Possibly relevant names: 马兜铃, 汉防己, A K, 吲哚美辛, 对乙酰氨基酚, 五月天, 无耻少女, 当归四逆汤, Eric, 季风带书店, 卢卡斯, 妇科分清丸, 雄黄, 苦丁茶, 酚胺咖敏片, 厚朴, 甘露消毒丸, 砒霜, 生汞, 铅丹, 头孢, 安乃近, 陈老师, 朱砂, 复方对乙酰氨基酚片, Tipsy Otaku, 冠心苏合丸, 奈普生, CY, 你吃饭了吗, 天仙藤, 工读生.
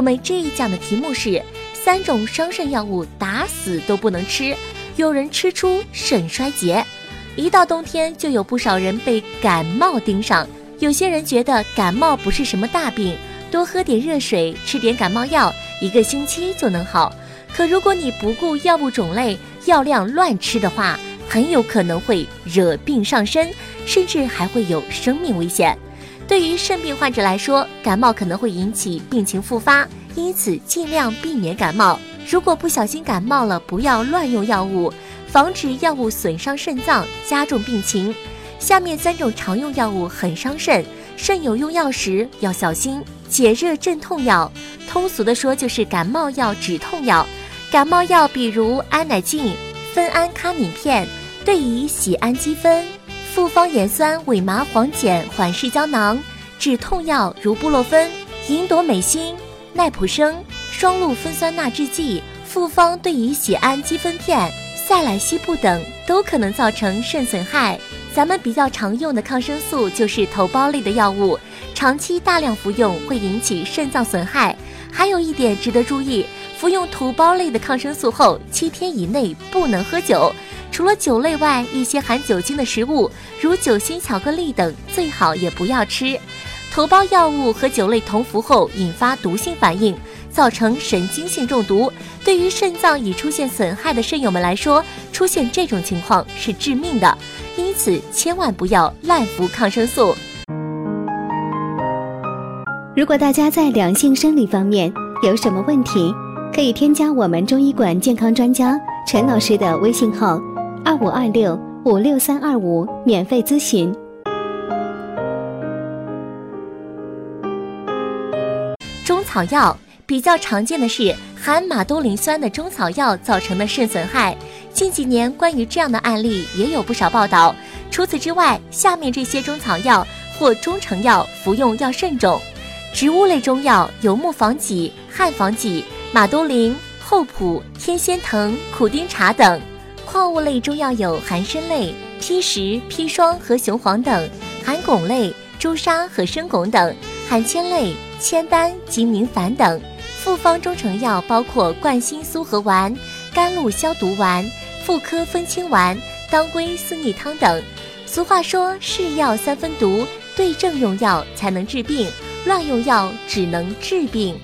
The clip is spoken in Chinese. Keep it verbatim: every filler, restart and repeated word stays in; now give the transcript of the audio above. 我们这一讲的题目是三种伤肾药物打死都不能吃，有人吃出肾衰竭。一到冬天就有不少人被感冒盯上，有些人觉得感冒不是什么大病，多喝点热水，吃点感冒药，一个星期就能好。可如果你不顾药物种类，药量乱吃的话，很有可能会惹病上身，甚至还会有生命危险。对于肾病患者来说，感冒可能会引起病情复发，因此尽量避免感冒。如果不小心感冒了，不要乱用药物，防止药物损伤肾脏，加重病情。下面三种常用药物很伤肾，肾友用药时要小心。解热镇痛药，通俗的说就是感冒药、止痛药。感冒药比如安乃近、酚胺咖敏片、对乙酰氨基酚、复方盐酸伪麻黄碱缓释胶囊。止痛药如布洛芬、吲哚美辛、奈普生、双氯芬酸钠制剂、复方对乙酰氨基酚片、塞来昔布等，都可能造成肾损害。咱们比较常用的抗生素就是头孢类的药物，长期大量服用会引起肾脏损害。还有一点值得注意，服用头孢类的抗生素后，七天以内不能喝酒。除了酒类外，一些含酒精的食物，如酒心巧克力等，最好也不要吃。头孢药物和酒类同服后引发毒性反应，造成神经性中毒。对于肾脏已出现损害的肾友们来说，出现这种情况是致命的，因此千万不要滥服抗生素。如果大家在两性生理方面有什么问题，可以添加我们中医馆健康专家陈老师的微信号二五二六五六三二五免费咨询。中草药比较常见的是含马兜铃酸的中草药造成的肾损害，近几年关于这样的案例也有不少报道。除此之外，下面这些中草药或中成药服用要慎重：植物类中药有木防己、汉防己、马兜铃、厚朴、天仙藤、苦丁茶等；矿物类中药有含参类、砒石、砒霜和雄黄等；含汞类、朱砂和生汞等；含铅类、铅丹及明矾等。复方中成药包括冠心苏合丸、甘露消毒丸、妇科分清丸、当归四逆汤等。俗话说，是药三分毒，对症用药才能治病，乱用药只能治病。